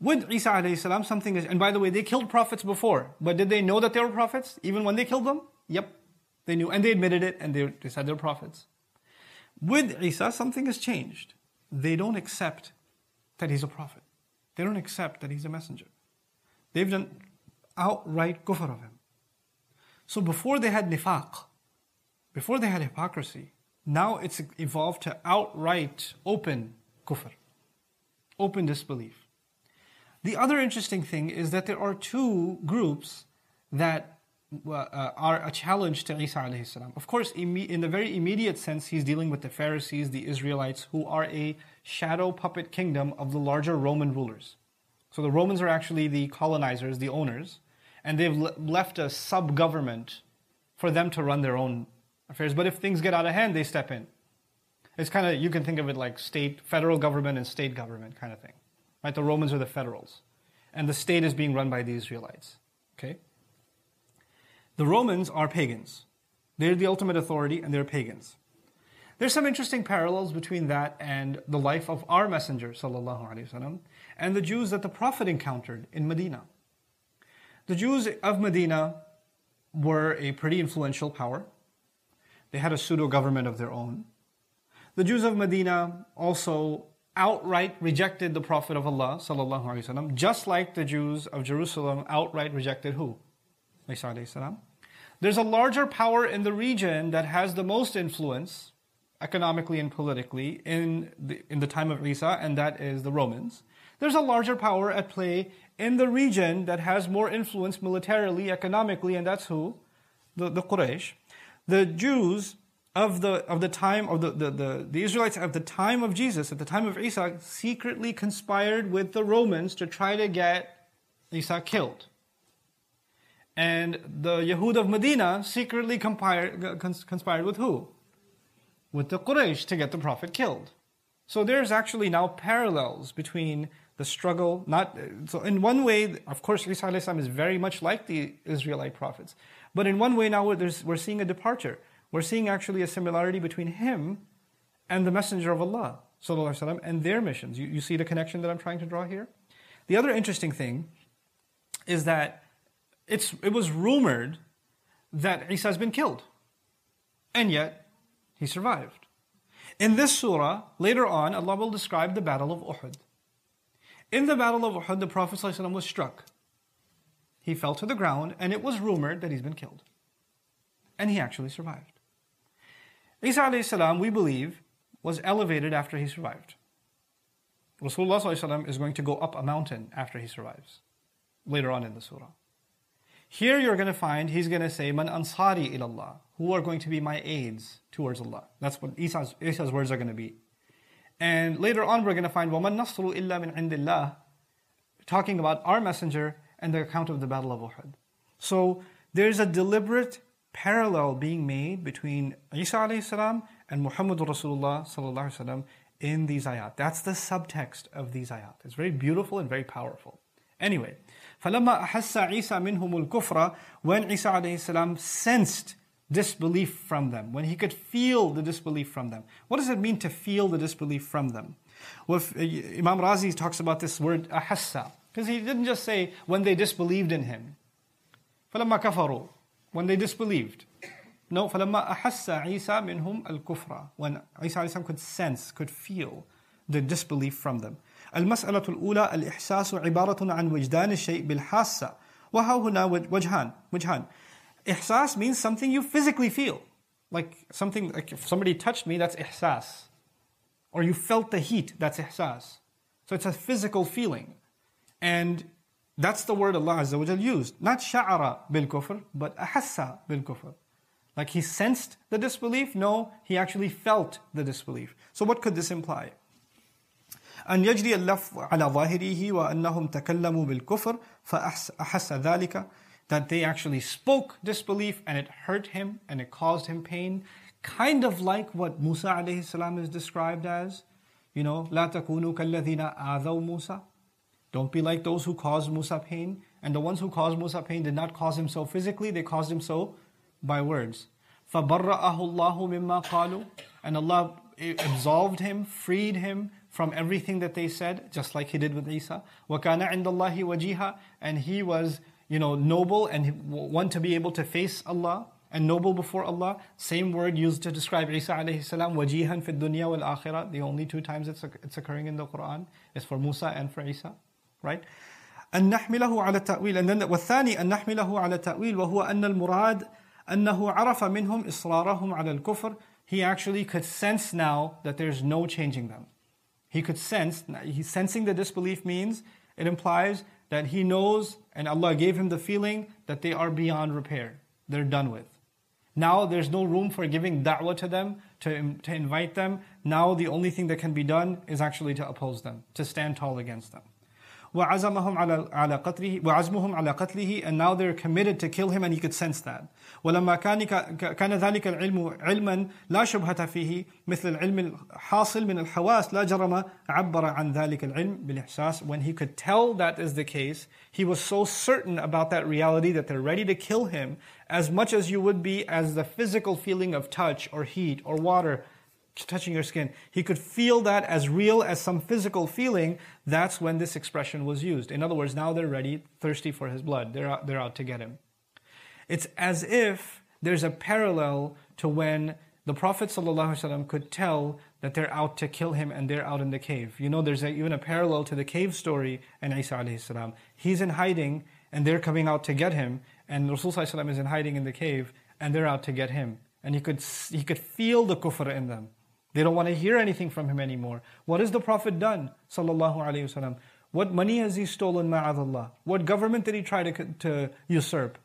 With Isa alayhi salam, something is, and by the way, they killed prophets before, but did they know that they were prophets even when they killed them? Yep, they knew, and they admitted it, and they, they said they were prophets. With Isa, something has changed. They don't accept that he's a prophet. They don't accept that he's a messenger. They've done outright kufr of him. So before they had nifaq, before they had hypocrisy, now it's evolved to outright open kufr, open disbelief. The other interesting thing is that there are two groups that uh, are a challenge to Isa alayhi salam. Of course, in the very immediate sense, he's dealing with the Pharisees, the Israelites, who are a shadow puppet kingdom of the larger Roman rulers. So the Romans are actually the colonizers, the owners, and they've left a sub-government for them to run their own affairs. But if things get out of hand, they step in. It's kind of, you can think of it like state, federal government and state government kind of thing. Right, the Romans are the federals, and the state is being run by the Israelites. Okay. The Romans are pagans. They're the ultimate authority, and they're pagans. There's some interesting parallels between that and the life of our messenger, sallallahu alaihi wasallam, and the Jews that the Prophet encountered in Medina. The Jews of Medina were a pretty influential power. They had a pseudo-government of their own. The Jews of Medina also outright rejected the Prophet of Allah sallallahu alaihi wasallam, just like the Jews of Jerusalem outright rejected who? Isa alayhi salam. There's a larger power in the region that has the most influence, economically and politically, in the, in the time of Isa, and that is the Romans. There's a larger power at play in the region that has more influence militarily, economically, and that's who? The, the Quraysh. The Jews Of the, of the time, of the, the, the, the Israelites at the time of Jesus, at the time of Isa, secretly conspired with the Romans to try to get Isa killed. And the Yahud of Medina secretly conspired, conspired with who? With the Quraysh to get the Prophet killed. So there's actually now parallels between the struggle, not, so in one way, of course, Isa alayhi salam is very much like the Israelite prophets. But in one way now we're, we're seeing a departure. We're seeing actually a similarity between him and the Messenger of Allah sallallahu alaihi wasallam and their missions. You, you see the connection that I'm trying to draw here? The other interesting thing is that it's, it was rumored that Isa has been killed. And yet, he survived. In this surah, later on, Allah will describe the Battle of Uhud. In the Battle of Uhud, the Prophet sallallahu alaihi wasallam was struck. He fell to the ground and it was rumored that he's been killed. And he actually survived. Isa alayhi salam, we believe, was elevated after he survived. Rasulullah sallallahu alaihi wasallam is going to go up a mountain after he survives, later on in the surah. Here you're going to find, he's going to say, Man ansari ilallah, who are going to be my aids towards Allah. That's what Isa's, Isa's words are going to be. And later on we're going to find, وَمَن نَصْرُ إِلَّا مِنْ عِنْدِ اللَّهِ, talking about our messenger and the account of the Battle of Uhud. So there's a deliberate parallel being made between Isa alayhi salam and Muhammad Rasulullah sallallahu alaihi wasallam in these ayat. That's the subtext of these ayat. It's very beautiful and very powerful. Anyway, فَلَمَّا أَحَسَّ عِيسَى مِنْهُمُ الْكُفْرَ, when Isa alayhi salam sensed disbelief from them, when he could feel the disbelief from them. What does it mean to feel the disbelief from them? Well, Imam Razi talks about this word ahassa. Because he didn't just say, when they disbelieved in him. فَلَمَّا كَفَرُوا, when they disbelieved. No, فَلَمَّا أَحَسَّ عِيسَى مِنْهُمْ الْكُفْرَ, when Isa alayhi salam could sense, could feel the disbelief from them. الْمَسْأَلَةُ الْأُولَى الْإِحْسَاسُ عِبَارَةٌ عَنْ وِجْدَانِ الشَّيْءِ بِالْحَاسَّةِ وَهَوْهُنَا وَجْهَانِ وَجْهَانِ. Ihsas means something you physically feel. Like something, like if somebody touched me, that's ihsas. Or you felt the heat, that's ihsas. So it's a physical feeling. And that's the word Allah Azza wa Jal used. Not sha'ara bil kufr, but ahassa bil kufr. Like he sensed the disbelief? No, he actually felt the disbelief. So what could this imply? أن يجري اللفظ على ظاهره وأنهم تكلموا بالكفر فأحس ذلك, that they actually spoke disbelief and it hurt him and it caused him pain. Kind of like what Musa alayhi salam is described as. You know, لا تكونوا كالذين آذوا موسى. Don't be like those who caused Musa pain. And the ones who caused Musa pain did not cause him so physically, they caused him so by words. فَبَرَّأَهُ اللَّهُ مِمَّا قَالُوا. And Allah absolved him, freed him from everything that they said, just like He did with Isa. وَكَانَ عِنْدَ اللَّهِ وَجِيهًا. And he was, you know, noble and one to be able to face Allah and noble before Allah. Same word used to describe Isa alayhi salam, وَجِيهًا فِي الدُّنْيَا وَالْآخِرَةِ. The only two times it's it's occurring in the Quran is for Musa and for Isa. Right? أن نحمله على التأويل, and then والثاني أن نحمله على التأويل وهو أن المراد أنه عرف منهم إصرارهم على الكفر. He actually could sense now that there's no changing them. He could sense, he's sensing the disbelief means, it implies that he knows and Allah gave him the feeling that they are beyond repair. They're done with. Now there's no room for giving da'wah to them, to, to invite them. Now the only thing that can be done is actually to oppose them, to stand tall against them. وعزمهم على على قتله وعزمهم على قتله, and now they're committed to kill him, and he could sense that. ولما كان كان ذلك العلم علما لا شبهة فيه مثل العلم الحاصل من الحواس لا جرم عبر عن ذلك العلم بالإحساس. When he could tell that is the case, he was so certain about that reality that they're ready to kill him, as much as you would be as the physical feeling of touch or heat or water touching your skin. He could feel that as real as some physical feeling. That's when this expression was used. In other words, now they're ready, thirsty for his blood. They're out, they're out to get him. It's as if there's a parallel to when the Prophet ﷺ could tell that they're out to kill him and they're out in the cave. You know, there's a, even a parallel to the cave story and Isa alayhi salam. He's in hiding and they're coming out to get him, and Rasul ﷺ is in hiding in the cave and they're out to get him. And he could, he could feel the kufr in them. They don't want to hear anything from him anymore. What has the Prophet done? Sallallahu alayhi wasallam. What money has he stolen? Ma'adallah. What government did he try to, to usurp?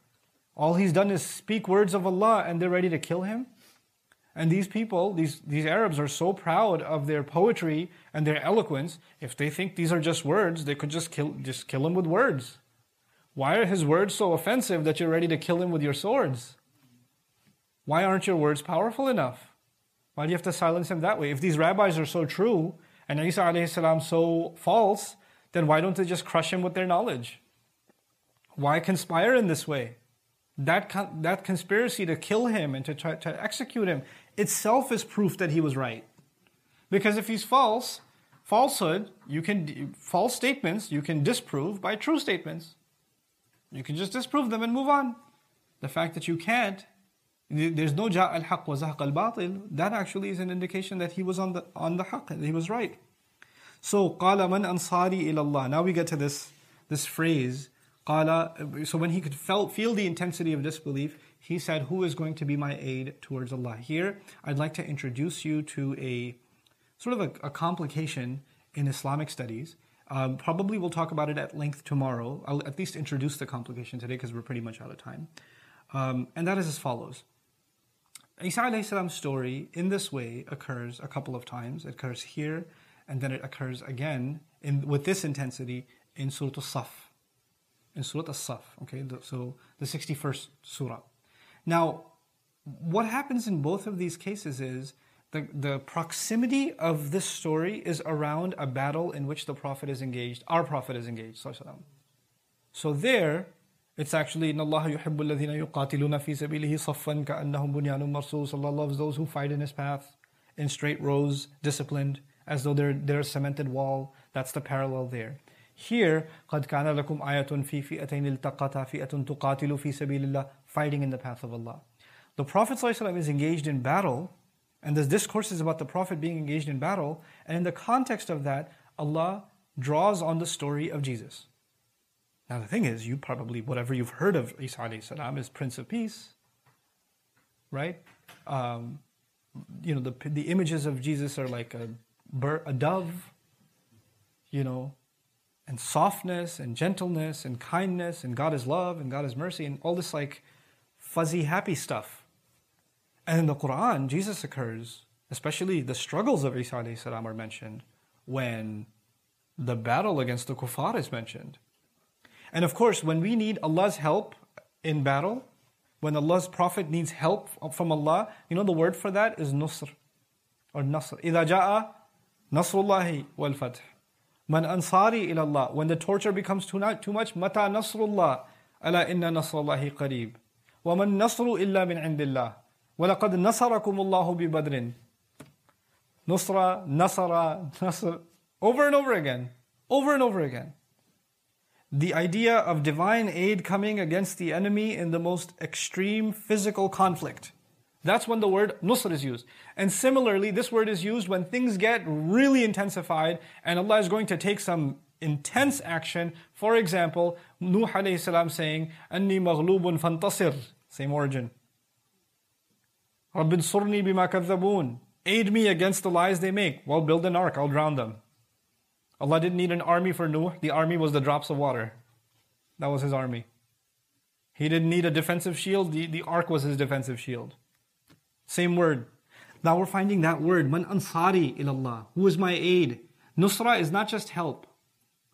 All he's done is speak words of Allah, and they're ready to kill him. And these people, these, these Arabs are so proud of their poetry and their eloquence. If they think these are just words, they could just kill, just kill him with words. Why are his words so offensive that you're ready to kill him with your swords? Why aren't your words powerful enough? Why do you have to silence him that way? If these rabbis are so true, and Isa alayhi salam so false, then why don't they just crush him with their knowledge? Why conspire in this way? That con that conspiracy to kill him and to try to execute him itself is proof that he was right. Because if he's false, falsehood, you can false statements you can disprove by true statements. You can just disprove them and move on. The fact that you can't, there's no ja al-haq wa zahaq al-batil. That actually is an indication that he was on the on the haq, that he was right. So qala man ansari ilallah. Now we get to this this phrase qala. So when he could felt feel the intensity of disbelief, he said, "Who is going to be my aid towards Allah?" Here, I'd like to introduce you to a sort of a, a complication in Islamic studies. Um, probably we'll talk about it at length tomorrow. I'll at least introduce the complication today because we're pretty much out of time. Um, and that is as follows. Isa alayhi salam's story in this way occurs a couple of times. It occurs here, and then it occurs again in, with this intensity in Surah As-Saff. In Surah As-Saff, okay? The, so the sixty-first surah. Now, what happens in both of these cases is the, the proximity of this story is around a battle in which the Prophet is engaged, our Prophet is engaged, sallallahu alayhi wa sallam. So there, it's actually إِنَّ اللَّهَ يُحِبُّ الَّذِينَ يُقَاتِلُونَ فِي سَبِيلِهِ صَفًّا كَأَنَّهُمْ بُنْيَانٌ مَرْصُوصٌ. Allah loves those who fight in His path in straight rows, disciplined, as though they're, they're a cemented wall. That's the parallel there. Here, قَدْ كَانَ لَكُمْ آيَةٌ فِي فِئَتَيْنِ الْتَقَتَا فِئَةٌ تُقَاتِلُ فِي سَبِيلِ اللَّهِ, fighting in the path of Allah. The Prophet ﷺ is engaged in battle, and this discourse is about the Prophet being engaged in battle, and in the context of that, Allah draws on the story of Jesus. Now the thing is, you probably, whatever you've heard of Isa alayhi salam is Prince of Peace, right? Um, you know, the, the images of Jesus are like a, bird, a dove, you know, and softness and gentleness and kindness and God is love and God is mercy and all this like fuzzy happy stuff. And in the Quran, Jesus occurs, especially the struggles of Isa alayhi salam are mentioned when the battle against the kuffar is mentioned. And of course, when we need Allah's help in battle, when Allah's Prophet needs help from Allah, you know the word for that is nusr or nasr. إِذَا جَاءَ نَصْرُ اللَّهِ وَالْفَتْحِ مَنْ أَنصَارِ إِلَى اللَّهِ. When the torture becomes too much, مَتَى نَصْرُ اللَّهِ أَلَا إِنَّ نَصْرَ اللَّهِ قَرِيبٌ وَمَنْ نَصْرُ إِلَّا مِنْ عِنْدِ اللَّهِ وَلَقَدْ نَصَرَكُمُ اللَّهُ بِبَدْرٍ. Nusra, Nasara, Nasr, over and over again, over and over again. The idea of divine aid coming against the enemy in the most extreme physical conflict. That's when the word nusr is used. And similarly, this word is used when things get really intensified and Allah is going to take some intense action. For example, Nuh alayhi salam saying, Anni maghlubun fantasir. Same origin. Rabbin surni bima kadzaboon. Aid me against the lies they make. Well, build an ark, I'll drown them. Allah didn't need an army for Nuh. The army was the drops of water. That was his army. He didn't need a defensive shield. The, the ark was his defensive shield. Same word. Now we're finding that word. Man ansari ilallah. Who is my aid? Nusra is not just help.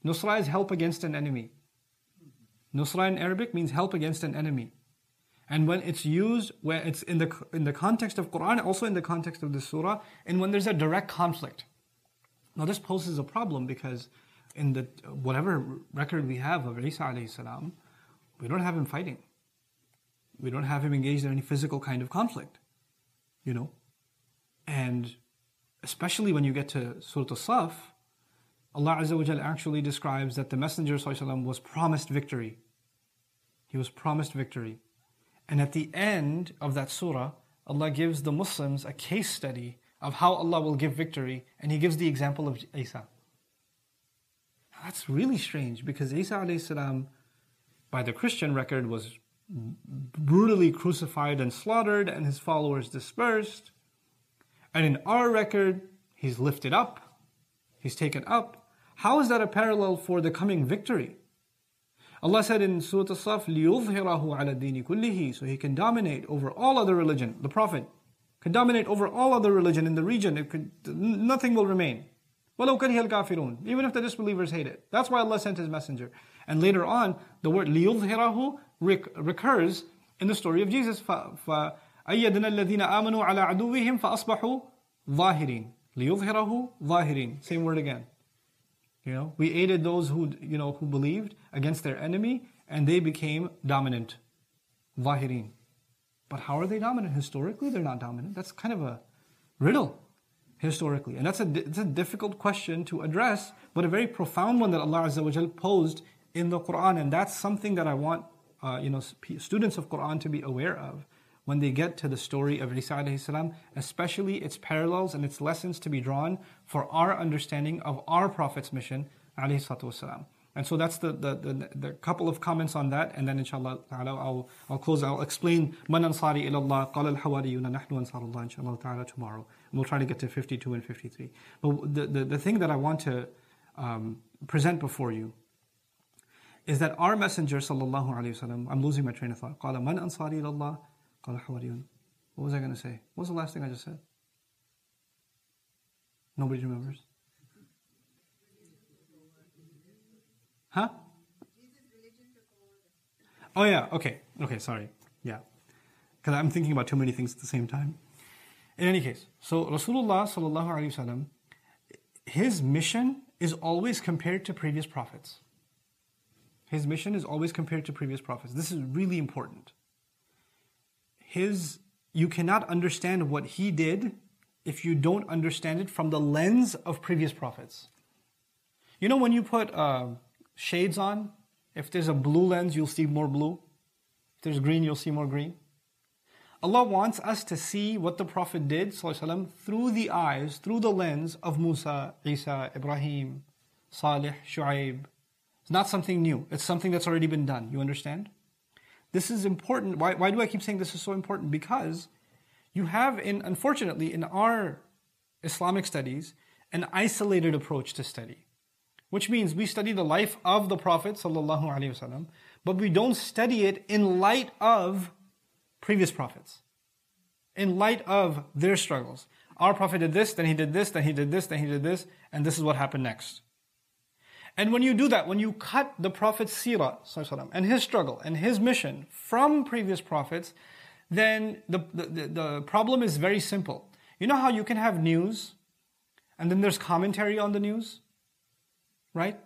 Nusra is help against an enemy. Nusra in Arabic means help against an enemy. And when it's used, where it's in the, in the context of Quran, also in the context of the surah, and when there's a direct conflict. Now this poses a problem because in the whatever record we have of Isa alayhi salam, we don't have him fighting. We don't have him engaged in any physical kind of conflict, you know. And especially when you get to Surah As-Saff, Allah Azza wa Jal actually describes that the Messenger sallallahu alayhi wa sallam was promised victory. He was promised victory. And at the end of that surah, Allah gives the Muslims a case study of how Allah will give victory, and He gives the example of Isa. Now, that's really strange because Isa alayhi salam, by the Christian record, was brutally crucified and slaughtered, and his followers dispersed. And in our record, he's lifted up, he's taken up. How is that a parallel for the coming victory? Allah said in Surah As-Saff, لِيُظْهِرَهُ عَلَى الدِّينِ كُلِّهِ, so he can dominate over all other religion. The Prophet could dominate over all other religion in the region. It could, nothing will remain. وَلَوْ كَرِهَ الْكَافِرُونَ, even if the disbelievers hate it. That's why Allah sent His Messenger. And later on, the word لِيُظْهِرَهُ recurs in the story of Jesus. فَأَيَّدْنَا الَّذِينَ آمَنُوا عَلَىٰ عَدُوِّهِمْ فَأَصْبَحُوا ظَاهِرِينَ. لِيُظْهِرَهُ ظَاهِرِينَ. Same word again. You know, we aided those who, you know, who believed against their enemy, and they became dominant. ظَاهِرِينَ. But how are they dominant? Historically, they're not dominant. That's kind of a riddle, historically. And that's a, that's a difficult question to address, but a very profound one that Allah Azza wa Jal posed in the Quran. And that's something that I want uh, you know, students of Quran to be aware of when they get to the story of Isa alayhi salam, especially its parallels and its lessons to be drawn for our understanding of our Prophet's mission alayhi salatu wasalam. And so that's the, the, the, the couple of comments on that, and then inshallah ta'ala I'll, I'll close, I'll explain Man Ansari ilallah, qala al-hawariyuna nahnu ansarullah inshallah ta'ala tomorrow. And we'll try to get to fifty-two and fifty-three. But the, the, the thing that I want to um, present before you is that our Messenger sallallahu alayhi wasallam, I'm losing my train of thought, qala man ansari ilallah, qala hawariyuna. What was I going to say? What was the last thing I just said? Nobody remembers. Huh? Oh yeah, okay. Okay, sorry. Yeah. Because I'm thinking about too many things at the same time. In any case, so Rasulullah sallallahu alayhi wa sallam, his mission is always compared to previous prophets. His mission is always compared to previous prophets. This is really important. His, you cannot understand what he did if you don't understand it from the lens of previous prophets. You know, when you put... Uh, shades on. If there's a blue lens, you'll see more blue. If there's green, you'll see more green. Allah wants us to see what the Prophet did ﷺ through the eyes, through the lens of Musa, Isa, Ibrahim, Salih, Shu'aib. It's not something new. It's something that's already been done. You understand? This is important. Why, why do I keep saying this is so important? Because you have, in unfortunately, in our Islamic studies, an isolated approach to study. Which means we study the life of the Prophet ﷺ, but we don't study it in light of previous prophets, in light of their struggles. Our Prophet did this, then he did this, then he did this, then he did this, and this is what happened next. And when you do that, when you cut the Prophet's seerah ﷺ, and his struggle and his mission from previous prophets, then the, the, the problem is very simple. You know how you can have news, and then there's commentary on the news? Right?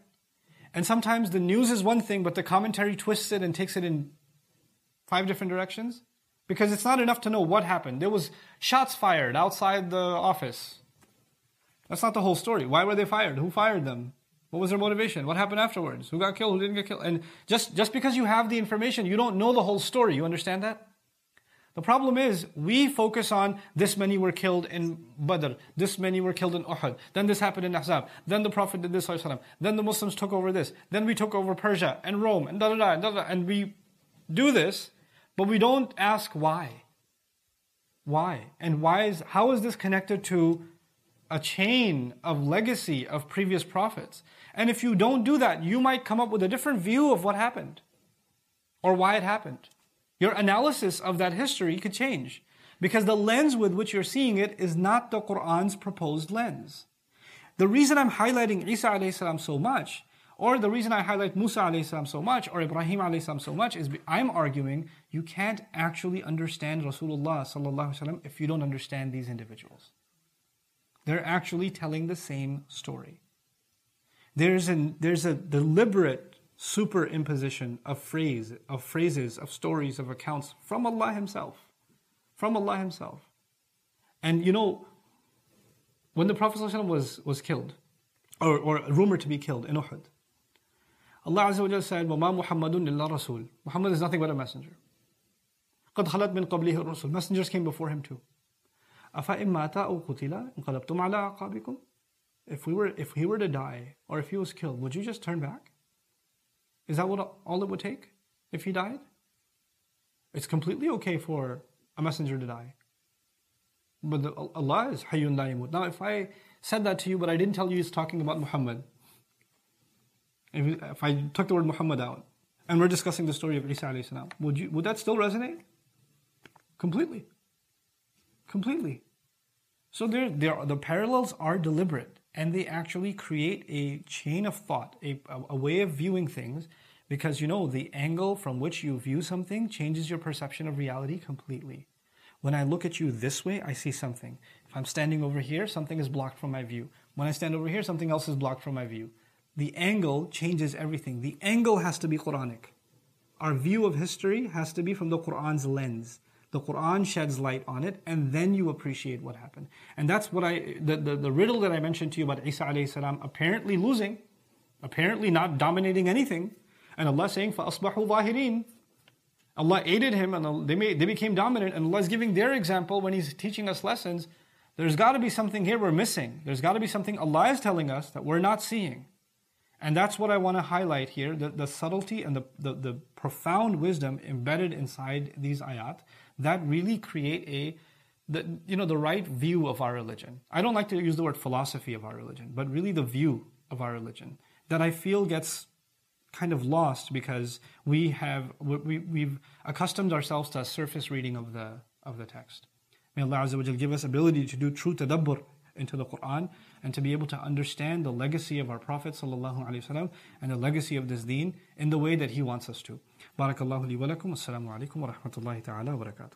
And sometimes the news is one thing, but the commentary twists it and takes it in five different directions. Because it's not enough to know what happened. There was shots fired outside the office. That's not the whole story. Why were they fired? Who fired them? What was their motivation? What happened afterwards? Who got killed? Who didn't get killed? And just, just because you have the information, you don't know the whole story. You understand that? The problem is, we focus on this many were killed in Badr, this many were killed in Uhud, then this happened in Ahzab, then the Prophet did this, then the Muslims took over this, then we took over Persia and Rome, and da da da da da, and we do this, but we don't ask why. Why? And why is, how is this connected to a chain of legacy of previous prophets? And if you don't do that, you might come up with a different view of what happened, or why it happened. Your analysis of that history could change because the lens with which you're seeing it is not the Qur'an's proposed lens. The reason I'm highlighting Isa alayhi salam so much, or the reason I highlight Musa alayhi salam so much, or Ibrahim alayhi salam so much, is I'm arguing you can't actually understand Rasulullah sallallahu alaihi wasallam if you don't understand these individuals. They're actually telling the same story. There's an, there's a deliberate superimposition of phrase, of phrases, of stories, of accounts from Allah Himself, from Allah Himself. And you know, when the Prophet ﷺ was was killed, or or rumored to be killed in Uhud, Allah Azza wa Jalla said, "Wama Muhammadun illa Rasul." Muhammad is nothing but a messenger. "Qad khalat min qablihi ar-rusul." Messengers came before him too. "Afa immata aw qutila inqalabtum ala aqabikum." If we were, if he were to die, or if he was killed, would you just turn back? Is that what all it would take if he died? It's completely okay for a messenger to die. But the, Allah is Hayyun la yamut. Now if I said that to you but I didn't tell you it's talking about Muhammad, if, if I took the word Muhammad out and we're discussing the story of Isa alayhi salam, would, you, would that still resonate? Completely. Completely. So there, there, the parallels are deliberate. And they actually create a chain of thought, a, a way of viewing things, because you know, the angle from which you view something changes your perception of reality completely. When I look at you this way, I see something. If I'm standing over here, something is blocked from my view. When I stand over here, something else is blocked from my view. The angle changes everything. The angle has to be Quranic. Our view of history has to be from the Qur'an's lens. The Qur'an sheds light on it, and then you appreciate what happened. And that's what I, the, the, the riddle that I mentioned to you about Isa alayhi salam apparently losing, apparently not dominating anything, and Allah saying, فَأَصْبَحُوا ظَاهِرِينَ. Allah aided him, and they, made, they became dominant, and Allah is giving their example when He's teaching us lessons. There's got to be something here we're missing. There's got to be something Allah is telling us that we're not seeing. And that's what I want to highlight here, the, the subtlety and the, the, the profound wisdom embedded inside these ayat, that really create a, the, you know, the right view of our religion. I don't like to use the word philosophy of our religion, but really the view of our religion that I feel gets kind of lost because we have, we, we've accustomed ourselves to a surface reading of the, of the text. May Allah Azza wa Jal give us ability to do true tadabbur into the Qur'an and to be able to understand the legacy of our Prophet sallallahu alaihi wasallam and the legacy of this deen in the way that he wants us to. Barakallahu li wa lakum. Assalamu alaikum wa rahmatullahi ta'ala wa barakatuh.